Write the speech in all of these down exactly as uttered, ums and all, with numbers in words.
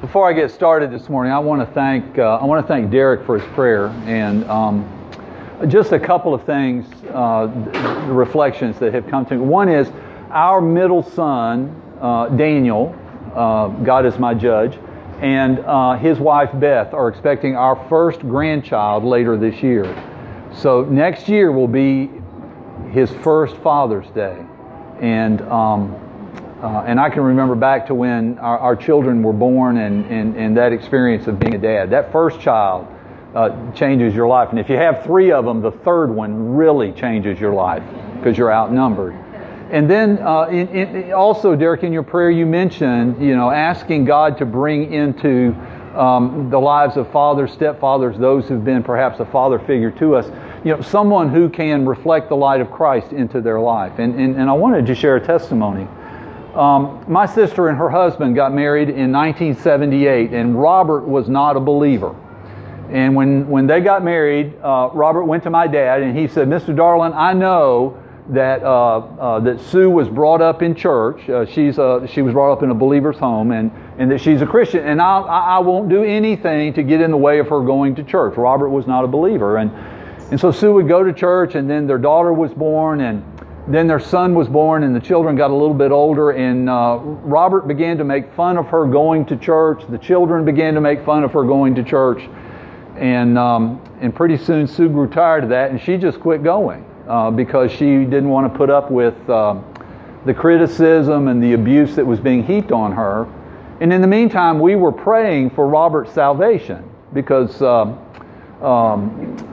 Before I get started this morning, I want to thank uh, I want to thank Derek for his prayer, and um, just a couple of things, uh, reflections that have come to me. One is our middle son, uh, Daniel, uh, God is my judge, and uh, his wife Beth are expecting our first grandchild later this year. So next year will be his first Father's Day, and. Um, Uh, and I can remember back to when our, our children were born, and, and, and that experience of being a dad. That first child uh, changes your life. And if you have three of them, the third one really changes your life because you're outnumbered. And then uh, in, in, also, Derek, in your prayer you mentioned, you know, asking God to bring into um, the lives of fathers, stepfathers, those who've been perhaps a father figure to us, you know, someone who can reflect the light of Christ into their life. And, and, and I wanted to share a testimony. Um, my sister and her husband got married in nineteen seventy-eight, and Robert was not a believer. And when, when they got married, uh, Robert went to my dad and he said, "Mister Darland, I know that uh, uh, that Sue was brought up in church. Uh, she's a, she was brought up in a believer's home, and, and that she's a Christian. And I, I won't do anything to get in the way of her going to church." Robert was not a believer, and and so Sue would go to church, and then their daughter was born, and. Then their son was born, and the children got a little bit older, and uh, Robert began to make fun of her going to church. The children began to make fun of her going to church, and um, and pretty soon Sue grew tired of that, and she just quit going uh, because she didn't want to put up with uh, the criticism and the abuse that was being heaped on her. And in the meantime, we were praying for Robert's salvation because uh, um,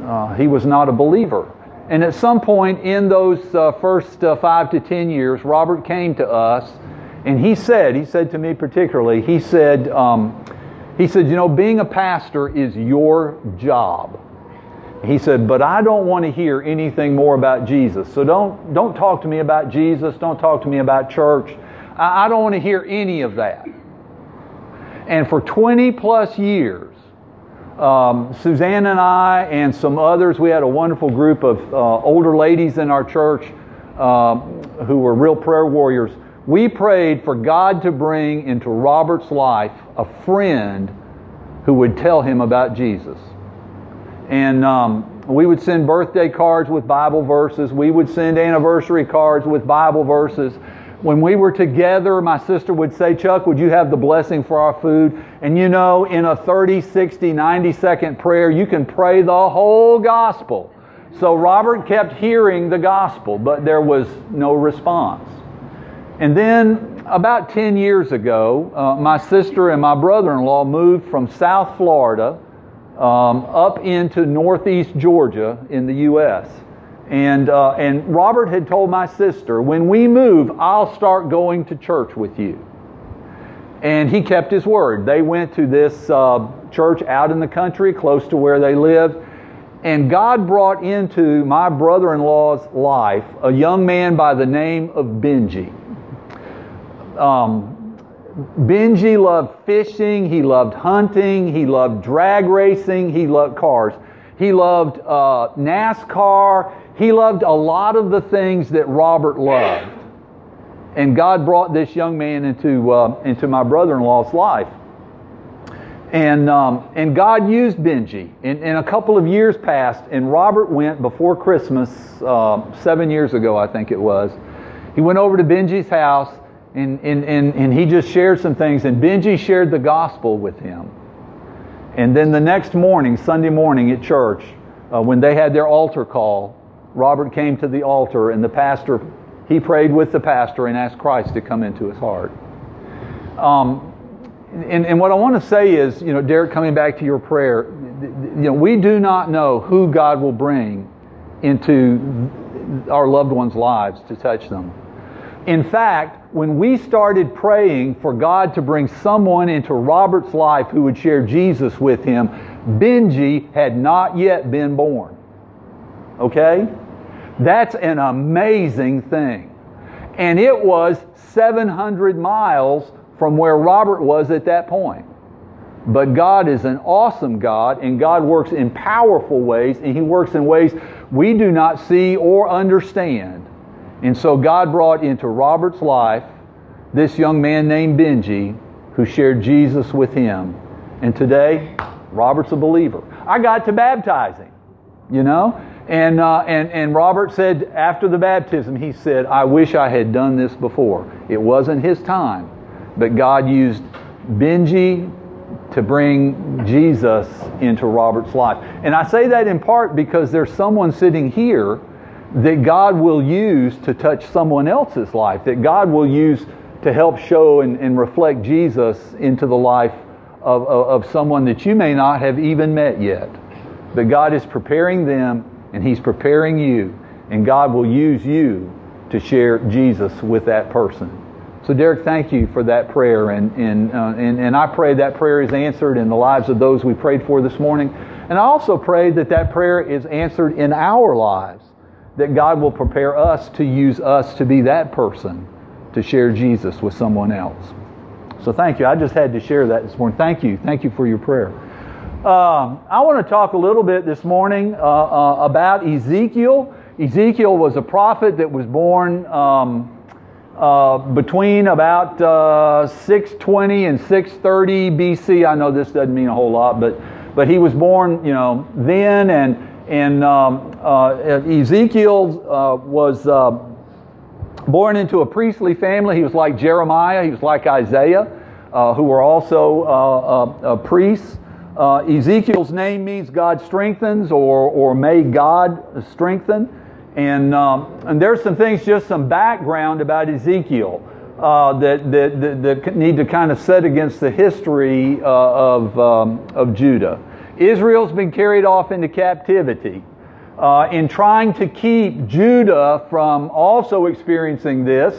uh, he was not a believer. And at some point in those uh, first uh, five to ten years, Robert came to us, and he said, he said to me particularly, he said, um, he said, "You know, being a pastor is your job." He said, "But I don't want to hear anything more about Jesus. So don't don't talk to me about Jesus. Don't talk to me about church. I, I don't want to hear any of that." And for twenty plus years. Um, Suzanne and I and some others, we had a wonderful group of uh, older ladies in our church uh, who were real prayer warriors. We prayed for God to bring into Robert's life a friend who would tell him about Jesus. And um, we would send birthday cards with Bible verses. We would send anniversary cards with Bible verses. When we were together, my sister would say, "Chuck, would you have the blessing for our food?" And you know, in a thirty, sixty, ninety second prayer, you can pray the whole gospel. So Robert kept hearing the gospel, but there was no response. And then about ten years ago, uh, my sister and my brother-in-law moved from South Florida um, up into northeast Georgia in the U S And uh, and Robert had told my sister, "When we move, I'll start going to church with you." And he kept his word. They went to this uh, church out in the country, close to where they lived. And God brought into my brother-in-law's life a young man by the name of Benji. Um, Benji loved fishing. He loved hunting. He loved drag racing. He loved cars. He loved uh, NASCAR. He loved a lot of the things that Robert loved. And God brought this young man into uh, into my brother-in-law's life. And um, and God used Benji. And, and a couple of years passed, and Robert went before Christmas, uh, seven years ago I think it was. He went over to Benji's house, and, and, and, and he just shared some things, and Benji shared the gospel with him. And then the next morning, Sunday morning at church, uh, when they had their altar call, Robert came to the altar, and the pastor, he prayed with the pastor and asked Christ to come into his heart. Um, and, and what I want to say is, you know, Derek, coming back to your prayer, you know, we do not know who God will bring into our loved ones' lives to touch them. In fact, when we started praying for God to bring someone into Robert's life who would share Jesus with him, Benji had not yet been born. Okay? That's an amazing thing. And it was seven hundred miles from where Robert was at that point. But God is an awesome God, and God works in powerful ways, and He works in ways we do not see or understand. And so God brought into Robert's life this young man named Benji, who shared Jesus with him. And today, Robert's a believer. I got to baptize him, you know? And, uh, and, and Robert said after the baptism, he said, I wish I had done this before. It wasn't his time, but God used Benji to bring Jesus into Robert's life. And I say that in part because there's someone sitting here that God will use to touch someone else's life, that God will use to help show and, and reflect Jesus into the life of, of, of someone that you may not have even met yet. But God is preparing them, and He's preparing you, and God will use you to share Jesus with that person. So Derek, thank you for that prayer, and and, uh, and and I pray that prayer is answered in the lives of those we prayed for this morning. And I also pray that that prayer is answered in our lives, that God will prepare us to use us to be that person to share Jesus with someone else. So thank you. I just had to share that this morning. Thank you. Thank you for your prayer. Um, I want to talk a little bit this morning uh, uh, about Ezekiel. Ezekiel was a prophet that was born... Um, Uh, between about uh, six twenty and six thirty B C. I know this doesn't mean a whole lot, but but he was born, you know, then, and and um, uh, Ezekiel uh, was uh, born into a priestly family. He was like Jeremiah. He was like Isaiah, uh, who were also uh, uh, uh, priests. Uh, Ezekiel's name means God strengthens, or or may God strengthen. And, um, and there's some things, just some background about Ezekiel uh, that, that, that, that need to kind of set against the history uh, of, um, of Judah. Israel's been carried off into captivity. Uh, in trying to keep Judah from also experiencing this,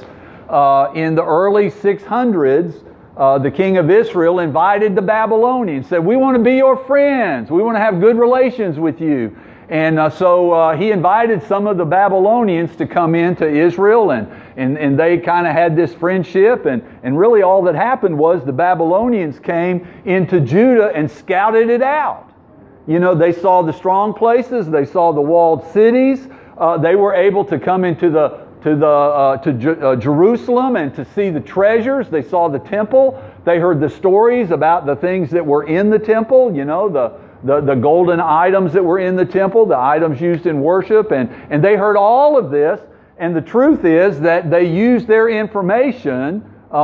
uh, in the early six hundreds, uh, the king of Israel invited the Babylonians, said, "We want to be your friends. We want to have good relations with you." And uh, so uh, he invited some of the Babylonians to come into Israel, and, and, and they kind of had this friendship. And, and really all that happened was the Babylonians came into Judah and scouted it out. You know, they saw the strong places, they saw the walled cities. Uh, they were able to come into the to the uh, to J- uh, Jerusalem and to see the treasures. They saw the temple. They heard the stories about the things that were in the temple. You know, the The, the golden items that were in the temple, the items used in worship, and, and they heard all of this, and the truth is that they used their information uh,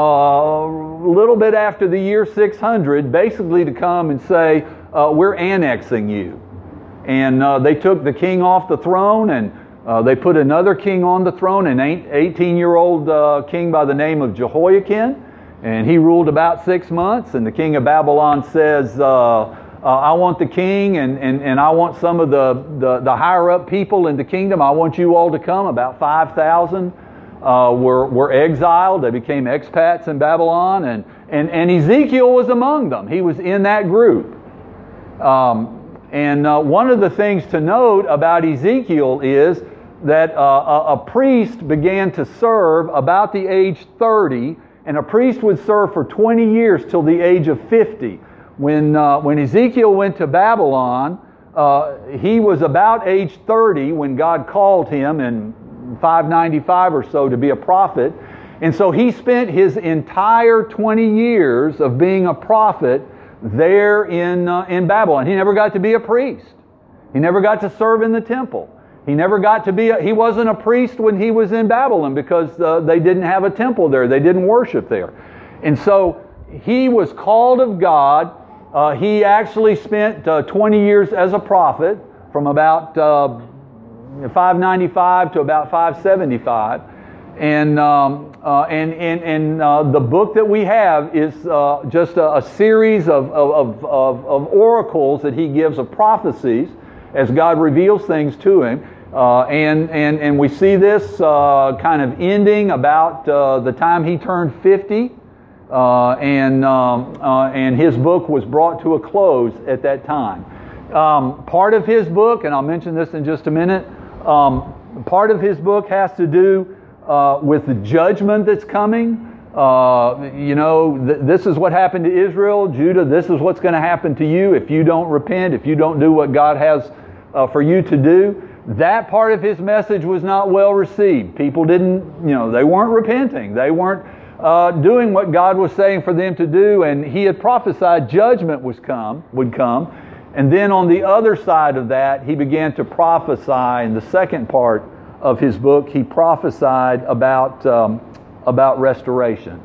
a little bit after the year six hundred, basically to come and say, uh, we're annexing you. And uh, they took the king off the throne, and uh, they put another king on the throne, an eighteen-year-old uh, king by the name of Jehoiakim, and he ruled about six months, and the king of Babylon says... Uh, Uh, I want the king, and, and, and I want some of the, the, the higher-up people in the kingdom. I want you all to come. About five thousand uh, were, were exiled. They became expats in Babylon. And, and, and Ezekiel was among them. He was in that group. Um, and uh, one of the things to note about Ezekiel is that uh, a, a priest began to serve about the age thirty, and a priest would serve for twenty years till the age of fifty. When, uh, when Ezekiel went to Babylon, uh, he was about age thirty when God called him in five ninety-five or so to be a prophet. And so he spent his entire twenty years of being a prophet there in, uh, in Babylon. He never got to be a priest. He never got to serve in the temple. He never got to be a, he wasn't a priest when he was in Babylon because uh, they didn't have a temple there. They didn't worship there. And so he was called of God. Uh, he actually spent uh, twenty years as a prophet from about uh, five ninety-five to about five seventy-five. And, um, uh, and, and, and uh, the book that we have is uh, just a, a series of, of, of, of oracles that he gives, of prophecies as God reveals things to him. Uh, and, and, and we see this uh, kind of ending about uh, the time he turned fifty. Uh, and um, uh, and his book was brought to a close at that time. Um, part of his book, and I'll mention this in just a minute, um, part of his book has to do uh, with the judgment that's coming. Uh, you know, th- this is what happened to Israel, Judah. This is what's going to happen to you if you don't repent, if you don't do what God has uh, for you to do. That part of his message was not well received. People didn't, you know, they weren't repenting. They weren't... uh, doing what God was saying for them to do, and he had prophesied judgment was come, would come. And then on the other side of that, he began to prophesy. In the second part of his book, he prophesied about, um, about restoration,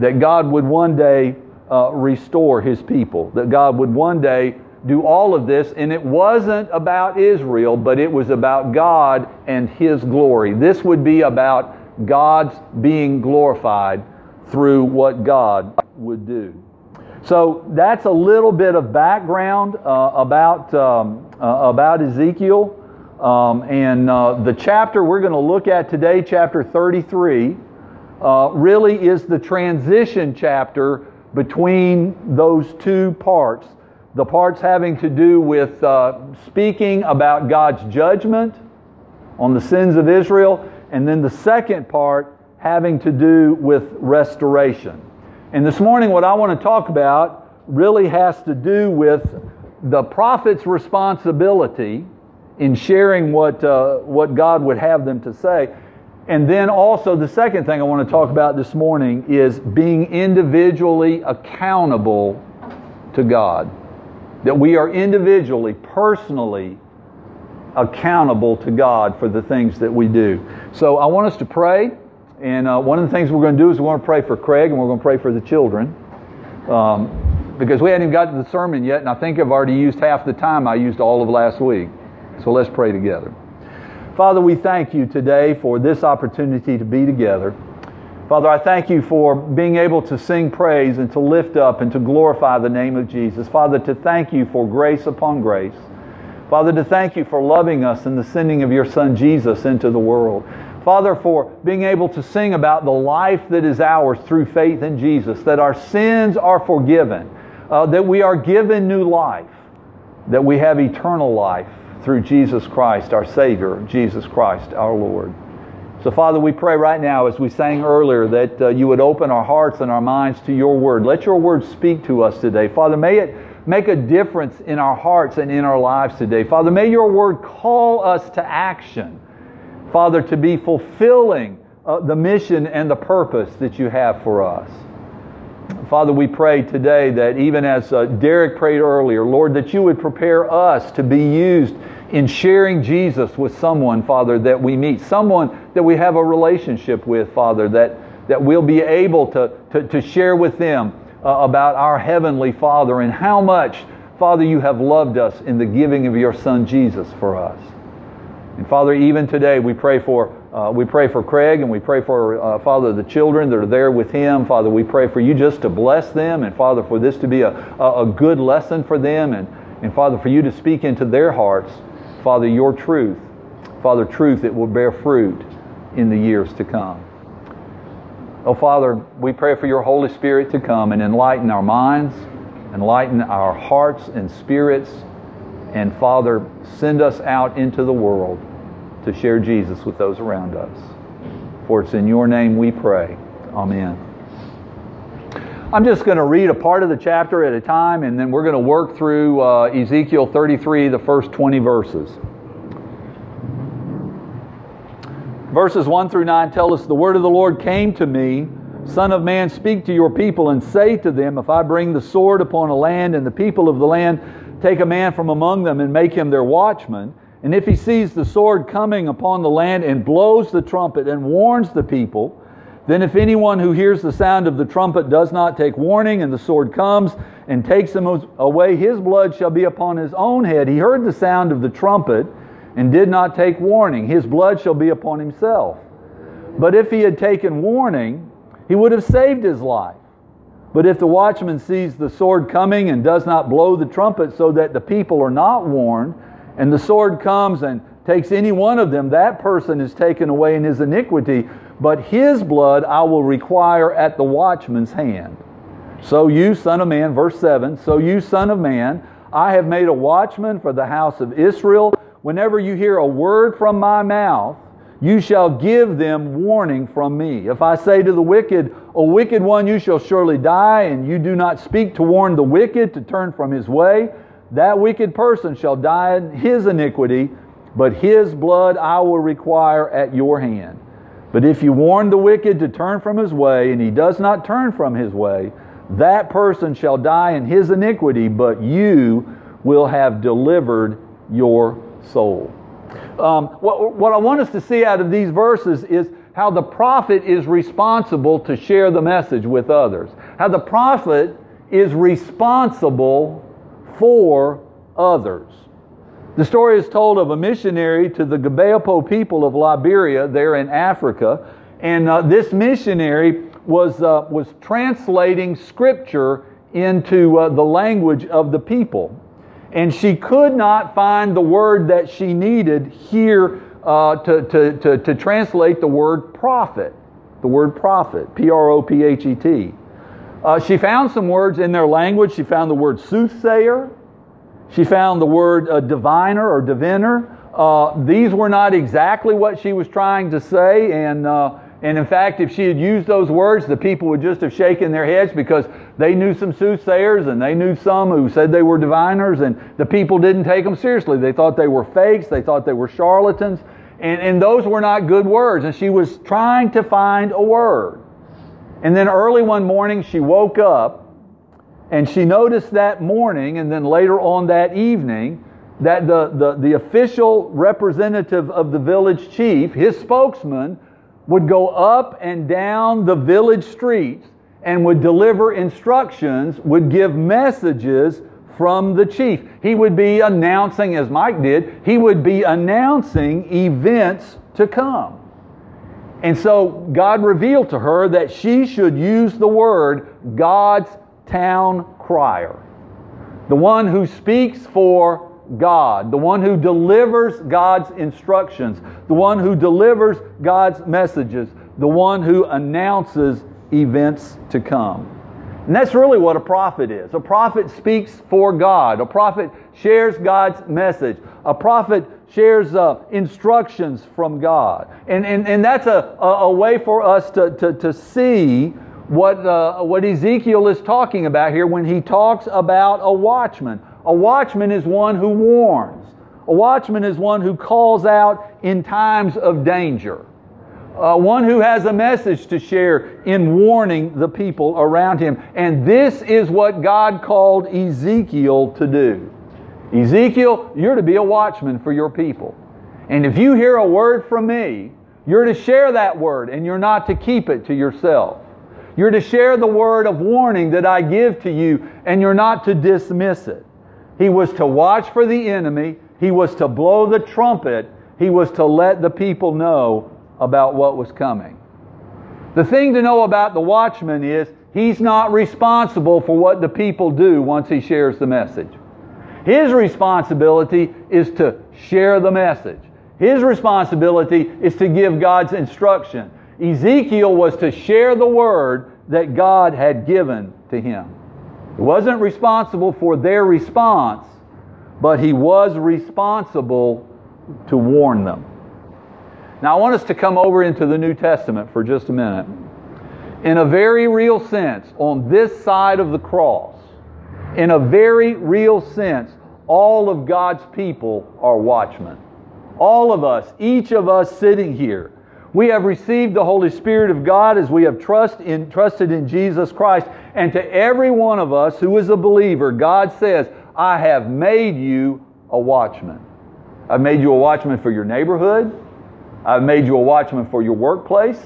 that God would one day uh, restore his people, that God would one day do all of this. And it wasn't about Israel, but it was about God and his glory. This would be about God's being glorified through what God would do. So that's a little bit of background uh, about, um, uh, about Ezekiel. Um, and uh, the chapter we're going to look at today, chapter thirty-three, uh, really is the transition chapter between those two parts. The parts having to do with uh, speaking about God's judgment on the sins of Israel, and then the second part having to do with restoration. And this morning what I want to talk about really has to do with the prophet's responsibility in sharing what, uh, what God would have them to say. And then also the second thing I want to talk about this morning is being individually accountable to God. That we are individually, personally accountable to God for the things that we do. So I want us to pray. And uh, one of the things we're going to do is we're going to pray for Craig, and we're going to pray for the children. Um, because we hadn't even gotten to the sermon yet, and I think I've already used half the time I used all of last week. So let's pray together. Father, we thank you today for this opportunity to be together. Father, I thank you for being able to sing praise and to lift up and to glorify the name of Jesus. Father, to thank you for grace upon grace. Father, to thank you for loving us and the sending of your Son Jesus into the world. Father, for being able to sing about the life that is ours through faith in Jesus, that our sins are forgiven, uh, that we are given new life, that we have eternal life through Jesus Christ, our Savior, Jesus Christ, our Lord. So, Father, we pray right now, as we sang earlier, that uh, you would open our hearts and our minds to your word. Let your word speak to us today. Father, may it make a difference in our hearts and in our lives today. Father, may your word call us to action. Father, to be fulfilling uh, the mission and the purpose that you have for us. Father, we pray today that even as uh, Derek prayed earlier, Lord, that you would prepare us to be used in sharing Jesus with someone, Father, that we meet, someone that we have a relationship with, Father, that, that we'll be able to, to, to share with them uh, about our Heavenly Father and how much, Father, you have loved us in the giving of your Son Jesus for us. And Father, even today we pray for uh, we pray for Craig, and we pray for, uh, Father, the children that are there with him. Father, we pray for you just to bless them, and Father, for this to be a, a, a good lesson for them, and, and Father, for you to speak into their hearts, Father, your truth. Father, truth that will bear fruit in the years to come. Oh, Father, we pray for your Holy Spirit to come and enlighten our minds, enlighten our hearts and spirits, and Father, send us out into the world to share Jesus with those around us. For it's in your name we pray. Amen. I'm just going to read a part of the chapter at a time, and then we're going to work through uh, Ezekiel thirty-three, the first twenty verses. Verses one through nine tell us, "The word of the Lord came to me, Son of man, speak to your people and say to them, if I bring the sword upon a land, and the people of the land take a man from among them and make him their watchman, and if he sees the sword coming upon the land and blows the trumpet and warns the people, then if anyone who hears the sound of the trumpet does not take warning, and the sword comes and takes him away, his blood shall be upon his own head. He heard the sound of the trumpet and did not take warning. His blood shall be upon himself. But if he had taken warning, he would have saved his life. But if the watchman sees the sword coming and does not blow the trumpet so that the people are not warned, and the sword comes and takes any one of them, that person is taken away in his iniquity. But his blood I will require at the watchman's hand. So you, Son of Man," verse seven, "so you, Son of Man, I have made a watchman for the house of Israel. Whenever you hear a word from my mouth, you shall give them warning from me. If I say to the wicked, O wicked one, you shall surely die, and you do not speak to warn the wicked to turn from his way, that wicked person shall die in his iniquity, but his blood I will require at your hand. But if you warn the wicked to turn from his way, and he does not turn from his way, that person shall die in his iniquity, but you will have delivered your soul. Um, what, what I want us to see out of these verses is how the prophet is responsible to share the message with others. How the prophet is responsible for others. The story is told of a missionary to the Gebelepo people of Liberia, there in Africa, and uh, this missionary was uh, was translating scripture into uh, the language of the people, and she could not find the word that she needed here uh, to, to to to translate the word prophet, the word prophet, P R O P H E T. Uh, she found some words in their language. She found the word soothsayer. She found the word uh, diviner or diviner. Uh, these were not exactly what she was trying to say, and uh, and in fact, if she had used those words, the people would just have shaken their heads, because they knew some soothsayers and they knew some who said they were diviners, and the people didn't take them seriously. They thought they were fakes. They thought they were charlatans, and, and those were not good words, and she was trying to find a word. And then early one morning, she woke up, and she noticed that morning, and then later on that evening, that the, the, the official representative of the village chief, his spokesman, would go up and down the village streets and would deliver instructions, would give messages from the chief. He would be announcing, as Mike did, he would be announcing events to come. And so God revealed to her that she should use the word God's town crier, the one who speaks for God, the one who delivers God's instructions, the one who delivers God's messages, the one who announces events to come. And that's really what a prophet is. A prophet speaks for God. A prophet shares God's message. A prophet shares uh, instructions from God. And, and, and that's a, a way for us to, to, to see What, uh, what Ezekiel is talking about here when he talks about a watchman. A watchman is one who warns. A watchman is one who calls out in times of danger. Uh, one who has a message to share in warning the people around him. And this is what God called Ezekiel to do. Ezekiel, you're to be a watchman for your people. And if you hear a word from me, you're to share that word, and you're not to keep it to yourself. You're to share the word of warning that I give to you, and you're not to dismiss it. He was to watch for the enemy. He was to blow the trumpet. He was to let the people know about what was coming. The thing to know about the watchman is he's not responsible for what the people do once he shares the message. His responsibility is to share the message. His responsibility is to give God's instruction. Ezekiel was to share the word that God had given to him. He wasn't responsible for their response, but he was responsible to warn them. Now I want us to come over into the New Testament for just a minute. In a very real sense, on this side of the cross, in a very real sense, all of God's people are watchmen. All of us, each of us sitting here, we have received the Holy Spirit of God as we have trust in, trusted in Jesus Christ. And to every one of us who is a believer, God says, I have made you a watchman. I've made you a watchman for your neighborhood. I've made you a watchman for your workplace.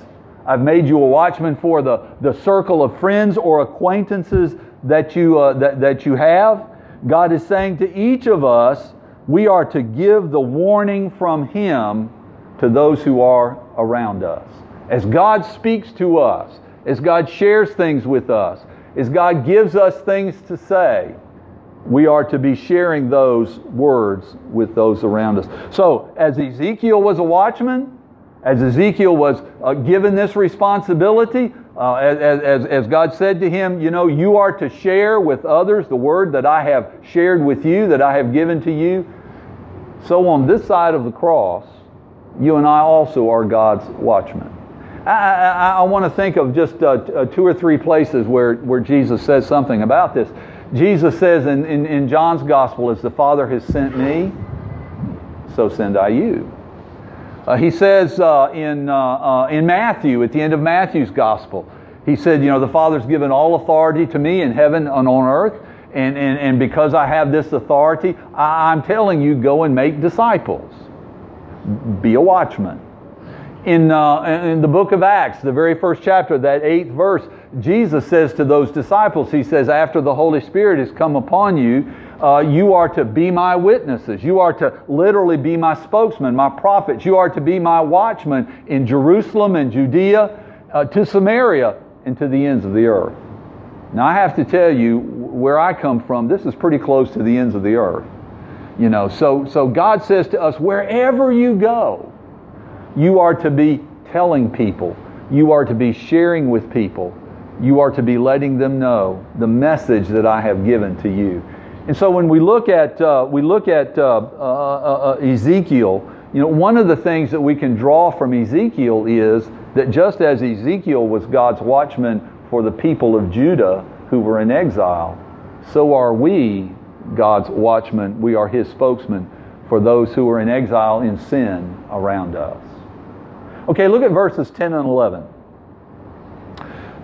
I've made you a watchman for the, the circle of friends or acquaintances that you, uh, that, that you have. God is saying to each of us, we are to give the warning from Him to those who are around us. As God speaks to us, as God shares things with us, as God gives us things to say, we are to be sharing those words with those around us. So, as Ezekiel was a watchman, as Ezekiel was uh, given this responsibility, uh, as, as, as God said to him, you know, you are to share with others the word that I have shared with you, that I have given to you. So on this side of the cross, you and I also are God's watchmen. I, I, I want to think of just uh, two or three places where, where Jesus says something about this. Jesus says in, in, in John's Gospel, as the Father has sent me, so send I you. Uh, he says uh, in, uh, uh, in Matthew, at the end of Matthew's gospel, he said, you know, the Father's given all authority to me in heaven and on earth, and, and, and because I have this authority, I, I'm telling you, go and make disciples. Be a watchman. In, uh, in the book of Acts, the very first chapter, that eighth verse, Jesus says to those disciples, he says, after the Holy Spirit has come upon you, uh, you are to be my witnesses. You are to literally be my spokesman, my prophets. You are to be my watchmen in Jerusalem and Judea, uh, to Samaria, and to the ends of the earth. Now, I have to tell you, where I come from, this is pretty close to the ends of the earth. You know, so, so God says to us, wherever you go, you are to be telling people. You are to be sharing with people. You are to be letting them know the message that I have given to you. And so when we look at uh, we look at uh, uh, uh, Ezekiel, you know, one of the things that we can draw from Ezekiel is that just as Ezekiel was God's watchman for the people of Judah who were in exile, so are we God's watchmen. We are His spokesman for those who are in exile in sin around us. Okay, look at verses ten and eleven.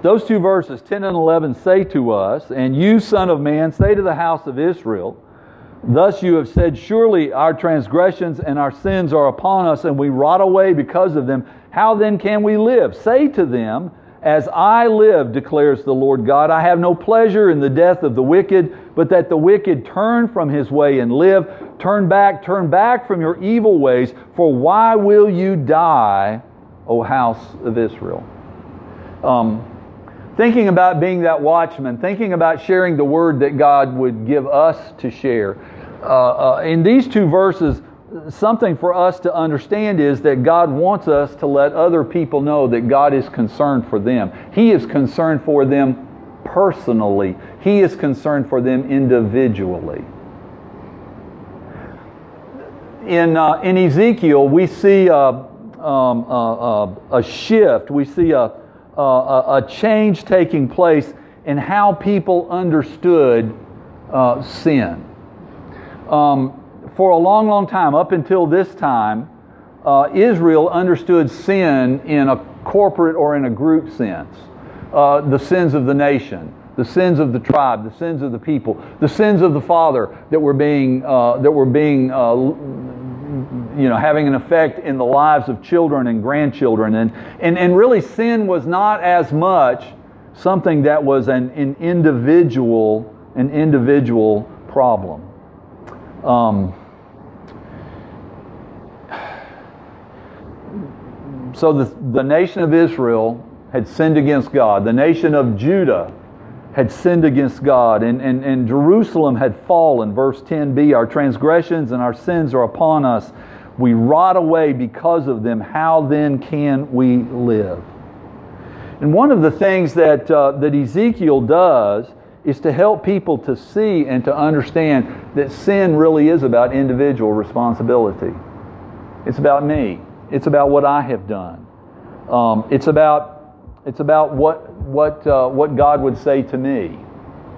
Those two verses, ten and eleven, say to us, "And you, Son of Man, say to the house of Israel, thus you have said, surely our transgressions and our sins are upon us, and we rot away because of them. How then can we live? Say to them, as I live, declares the Lord God, I have no pleasure in the death of the wicked, but that the wicked turn from his way and live. Turn back, turn back from your evil ways, for why will you die, O house of Israel?" Um, thinking about being that watchman, thinking about sharing the word that God would give us to share. Uh, uh, in these two verses, something for us to understand is that God wants us to let other people know that God is concerned for them. He is concerned for them personally. He is concerned for them individually. In, uh, in Ezekiel, we see uh, um, uh, uh, a shift. We see a, uh, a change taking place in how people understood uh, sin. Um, for a long, long time, up until this time, uh, Israel understood sin in a corporate or in a group sense. Uh, the sins of the nation, the sins of the tribe, the sins of the people, the sins of the father that were being uh, that were being uh, you know having an effect in the lives of children and grandchildren, and and and really sin was not as much something that was an, an individual an individual problem. Um, so the the nation of Israel had sinned against God. The nation of Judah had sinned against God, and, and, and Jerusalem had fallen. Verse ten b, our transgressions and our sins are upon us. We rot away because of them. How then can we live? And one of the things that, uh, that Ezekiel does is to help people to see and to understand that sin really is about individual responsibility. It's about me. It's about what I have done. Um, it's about It's about what what uh, what God would say to me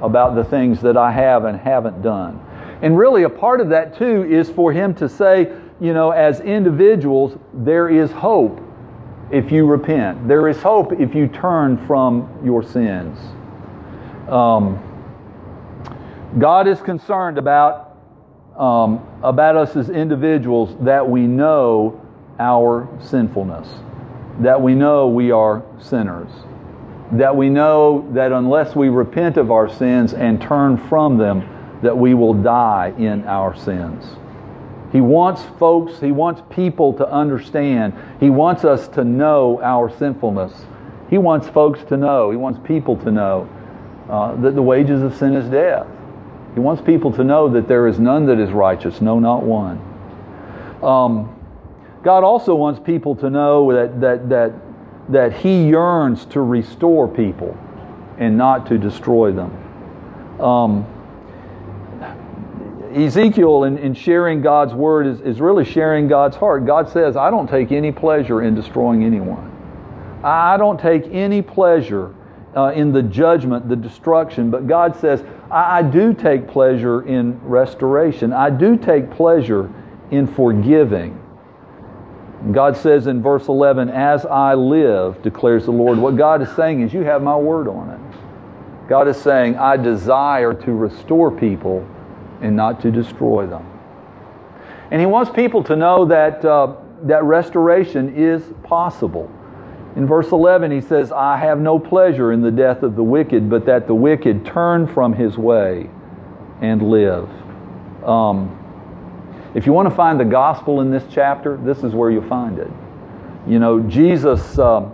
about the things that I have and haven't done. And really a part of that too is for Him to say, you know, as individuals, there is hope if you repent. There is hope if you turn from your sins. Um, God is concerned about, um, about us as individuals, that we know our sinfulness, that we know we are sinners, that we know that unless we repent of our sins and turn from them, that we will die in our sins. He wants folks, He wants people to understand. He wants us to know our sinfulness. He wants folks to know, He wants people to know uh, that the wages of sin is death. He wants people to know that there is none that is righteous, no, not one. Um, God also wants people to know that, that, that, that He yearns to restore people and not to destroy them. Um, Ezekiel, in, in sharing God's Word, is, is really sharing God's heart. God says, I don't take any pleasure in destroying anyone. I don't take any pleasure uh, in the judgment, the destruction. But God says, I, I do take pleasure in restoration. I do take pleasure in forgiving. God says in verse eleven, "As I live, declares the Lord." What God is saying is, you have my word on it. God is saying, I desire to restore people and not to destroy them. And He wants people to know that uh, that restoration is possible. In verse eleven He says, "I have no pleasure in the death of the wicked, but that the wicked turn from his way and live." Um, if you want to find the gospel in this chapter, this is where you'll find it. You know, Jesus um,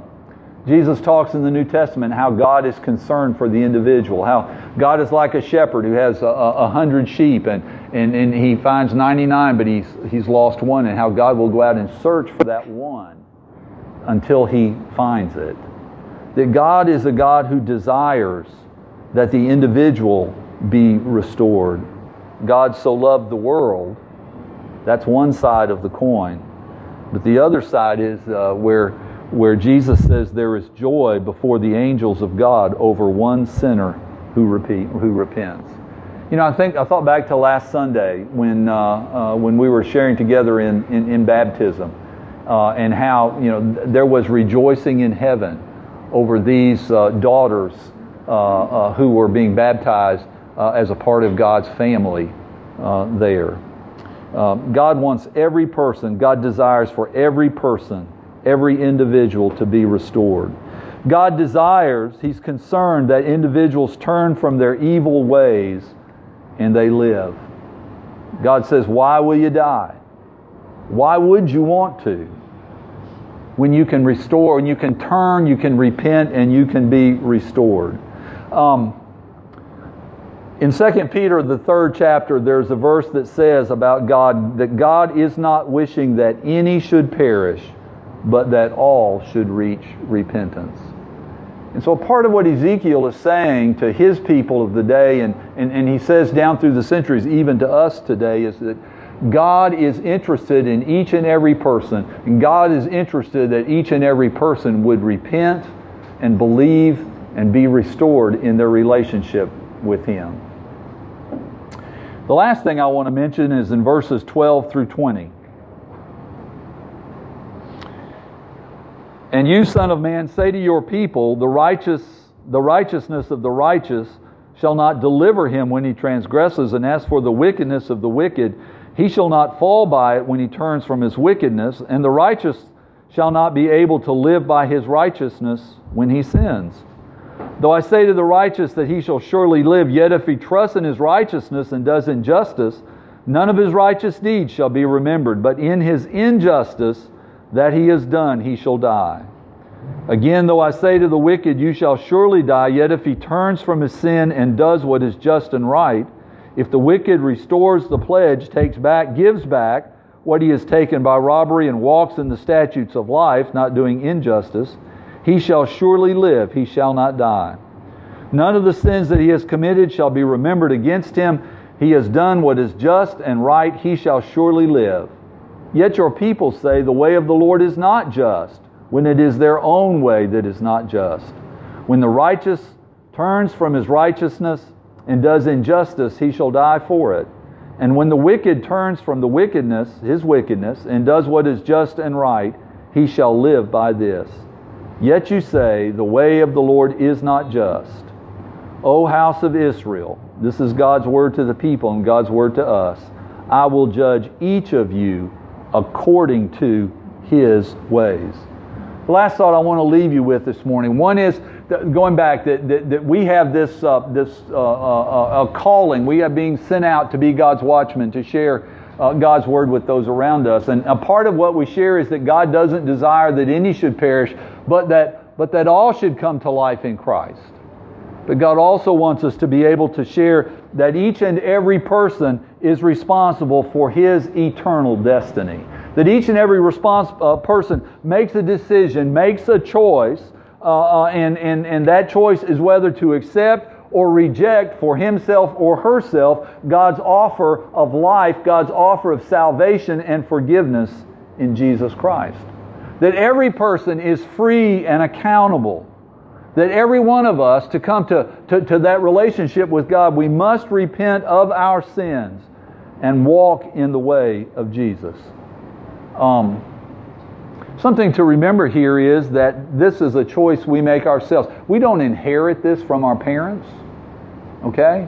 Jesus talks in the New Testament how God is concerned for the individual, how God is like a shepherd who has a, a hundred sheep and, and, and he finds ninety-nine, but he's, he's lost one, and how God will go out and search for that one until he finds it. That God is a God who desires that the individual be restored. God so loved the world. That's one side of the coin. But the other side is uh, where, where Jesus says there is joy before the angels of God over one sinner who repeat, who repents. You know, I think I thought back to last Sunday when uh, uh, when we were sharing together in in, in baptism, uh, and how you know there was rejoicing in heaven over these uh, daughters uh, uh, who were being baptized Uh, as a part of God's family uh, there. Uh, God wants every person, God desires for every person, every individual to be restored. God desires, He's concerned that individuals turn from their evil ways and they live. God says, why will you die? Why would you want to? When you can restore, when you can turn, you can repent, and you can be restored. Um, In Second Peter, the third chapter, there's a verse that says about God that God is not wishing that any should perish, but that all should reach repentance. And so part of what Ezekiel is saying to his people of the day, and, and, and he says down through the centuries, even to us today, is that God is interested in each and every person, and God is interested that each and every person would repent and believe and be restored in their relationship with Him. The last thing I want to mention is in verses twelve through twenty. "And you, Son of Man, say to your people, the righteous, the righteousness of the righteous shall not deliver him when he transgresses, and as for the wickedness of the wicked, he shall not fall by it when he turns from his wickedness, and the righteous shall not be able to live by his righteousness when he sins. Though I say to the righteous that he shall surely live, yet if he trusts in his righteousness and does injustice, none of his righteous deeds shall be remembered, but in his injustice that he has done he shall die. Again, though I say to the wicked, you shall surely die, yet if he turns from his sin and does what is just and right, if the wicked restores the pledge, takes back, gives back what he has taken by robbery, and walks in the statutes of life, not doing injustice, he shall surely live, he shall not die. None of the sins that he has committed shall be remembered against him. He has done what is just and right, he shall surely live. Yet your people say, the way of the Lord is not just, when it is their own way that is not just. When the righteous turns from his righteousness and does injustice, he shall die for it. And when the wicked turns from the wickedness, his wickedness, and does what is just and right, he shall live by this. Yet you say, the way of the Lord is not just. O house of Israel," this is God's word to the people and God's word to us, "I will judge each of you according to his ways." The last thought I want to leave you with this morning, one is, going back, that, that, that we have this, uh, this uh, uh, uh, calling, we are being sent out to be God's watchmen, to share Uh, God's Word with those around us. And a part of what we share is that God doesn't desire that any should perish, but that, but that all should come to life in Christ. But God also wants us to be able to share that each and every person is responsible for his eternal destiny. That each and every response, uh, person makes a decision, makes a choice, uh, uh, and, and, and that choice is whether to accept or reject for himself or herself God's offer of life, God's offer of salvation and forgiveness in Jesus Christ. That every person is free and accountable. That every one of us, to come to, to, to that relationship with God, we must repent of our sins and walk in the way of Jesus. Um, Something to remember here is that this is a choice we make ourselves. We don't inherit this from our parents, okay?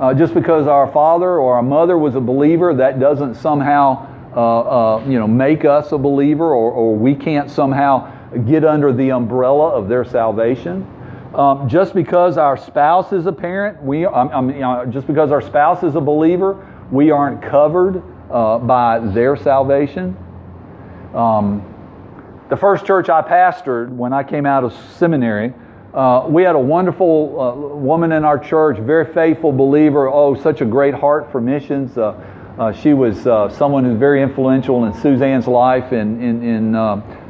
Uh, just because our father or our mother was a believer, that doesn't somehow uh, uh, you know, make us a believer, or, or we can't somehow get under the umbrella of their salvation. Um, just because our spouse is a parent, we I, I mean, uh, just because our spouse is a believer, we aren't covered uh, by their salvation. Um, the first church I pastored when I came out of seminary, Uh, we had a wonderful uh, woman in our church, very faithful believer, oh, such a great heart for missions. Uh, uh, she was uh, someone who's very influential in Suzanne's life and in, in uh,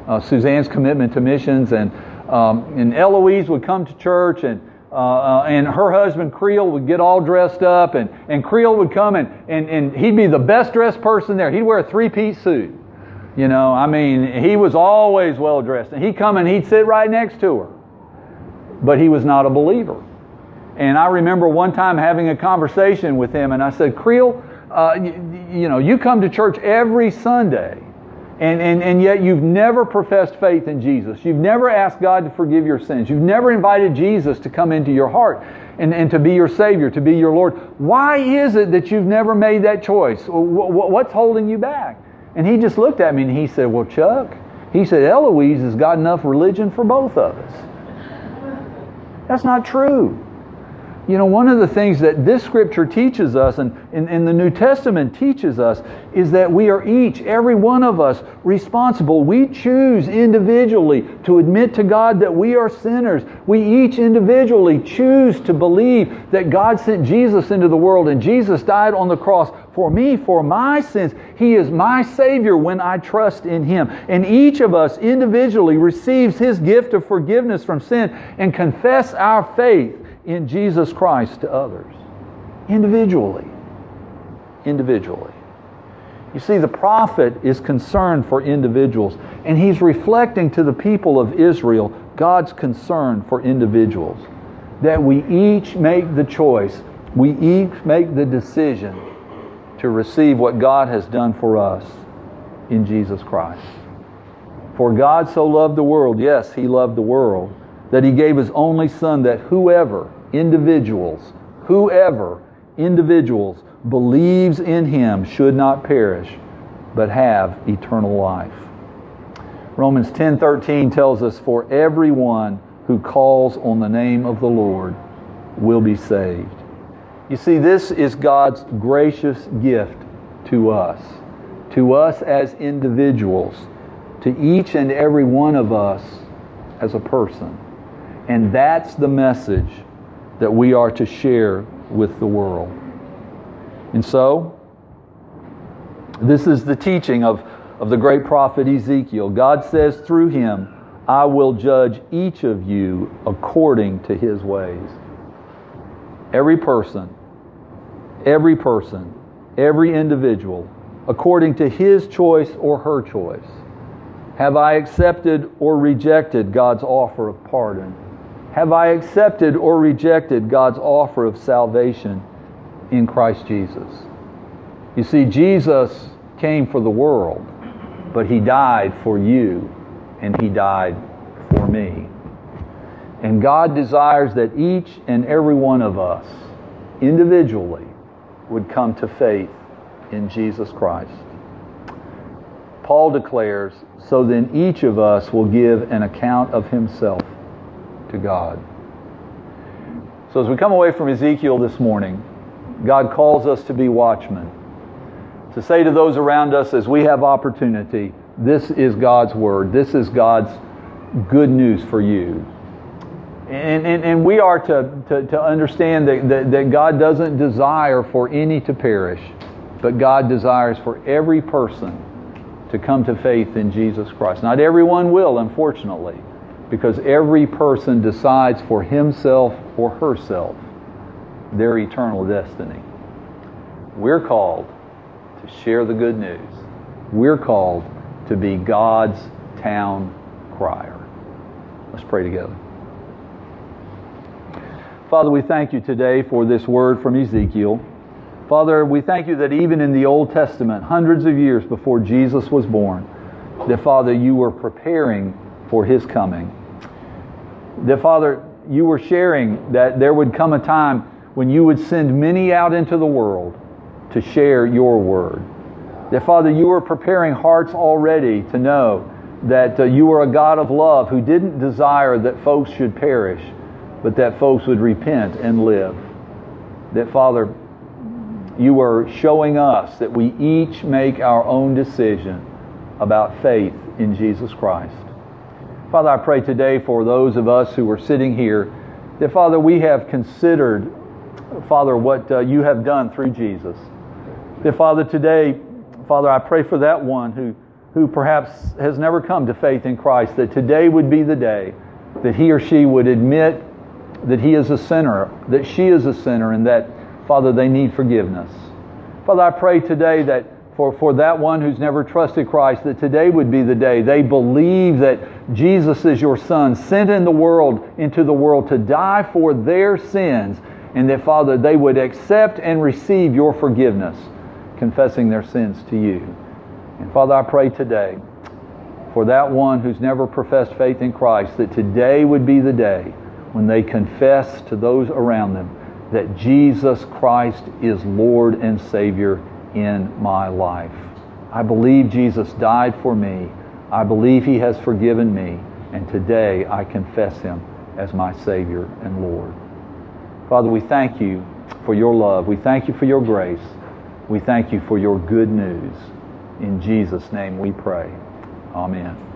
uh, Suzanne's commitment to missions. And um, and Eloise would come to church, and uh, uh, and her husband Creel would get all dressed up, and, and Creel would come, and, and, and he'd be the best dressed person there. He'd wear a three-piece suit. You know, I mean, he was always well dressed. And he'd come and he'd sit right next to her. But he was not a believer. And I remember one time having a conversation with him, and I said, Creel, uh, you, you know, you come to church every Sunday, and, and, and yet you've never professed faith in Jesus. You've never asked God to forgive your sins. You've never invited Jesus to come into your heart and, and to be your Savior, to be your Lord. Why is it that you've never made that choice? What's holding you back? And he just looked at me and he said, well, Chuck, he said, Eloise has got enough religion for both of us. That's not true. You know, one of the things that this Scripture teaches us, and, and, and the New Testament teaches us, is that we are each, every one of us, responsible. We choose individually to admit to God that we are sinners. We each individually choose to believe that God sent Jesus into the world, and Jesus died on the cross for me, for my sins. He is my Savior when I trust in Him. And each of us individually receives His gift of forgiveness from sin and confess our faith in Jesus Christ to others. Individually. Individually. You see, the prophet is concerned for individuals, and he's reflecting to the people of Israel God's concern for individuals. That we each make the choice, we each make the decision to receive what God has done for us in Jesus Christ. For God so loved the world, yes, He loved the world, that He gave His only Son, that whoever, individuals, whoever, individuals, believes in Him should not perish, but have eternal life. Romans ten thirteen tells us, for everyone who calls on the name of the Lord will be saved. You see, this is God's gracious gift to us, to us as individuals, to each and every one of us as a person. And that's the message that we are to share with the world. And so, this is the teaching of, of the great prophet Ezekiel. God says through him, I will judge each of you according to his ways. Every person, every person, every individual, according to his choice or her choice. Have I accepted or rejected God's offer of pardon? Have I accepted or rejected God's offer of salvation in Christ Jesus? You see, Jesus came for the world, but He died for you, and He died for me. And God desires that each and every one of us, individually, would come to faith in Jesus Christ. Paul declares, so then each of us will give an account of himself to God. So as we come away from Ezekiel this morning, God calls us to be watchmen, to say to those around us as we have opportunity, this is God's Word, this is God's good news for you. And, and, and we are to, to, to understand that, that, that God doesn't desire for any to perish, but God desires for every person to come to faith in Jesus Christ. Not everyone will, unfortunately, because every person decides for himself or herself their eternal destiny. We're called to share the good news. We're called to be God's town crier. Let's pray together. Father, we thank You today for this word from Ezekiel. Father, we thank You that even in the Old Testament, hundreds of years before Jesus was born, That, Father, you were preparing for his coming. That, Father, you were sharing that there would come a time when you would send many out into the world to share your word. That, Father, you were preparing hearts already to know that uh, you are a God of love who didn't desire that folks should perish, but that folks would repent and live. That, Father, you are showing us that we each make our own decision about faith in Jesus Christ. Father, I pray today for those of us who are sitting here that, Father, we have considered, Father, what uh, you have done through Jesus. That, Father, today, Father, I pray for that one who, who perhaps has never come to faith in Christ, that today would be the day that he or she would admit that he is a sinner, that she is a sinner, and that, Father, they need forgiveness. Father, I pray today that for, for that one who's never trusted Christ, that today would be the day they believe that Jesus is your Son, sent in the world, into the world to die for their sins, and that, Father, they would accept and receive your forgiveness, confessing their sins to you. And, Father, I pray today for that one who's never professed faith in Christ, that today would be the day when they confess to those around them that Jesus Christ is Lord and Savior in my life. I believe Jesus died for me. I believe He has forgiven me. And today I confess Him as my Savior and Lord. Father, we thank you for your love. We thank you for your grace. We thank you for your good news. In Jesus' name we pray. Amen.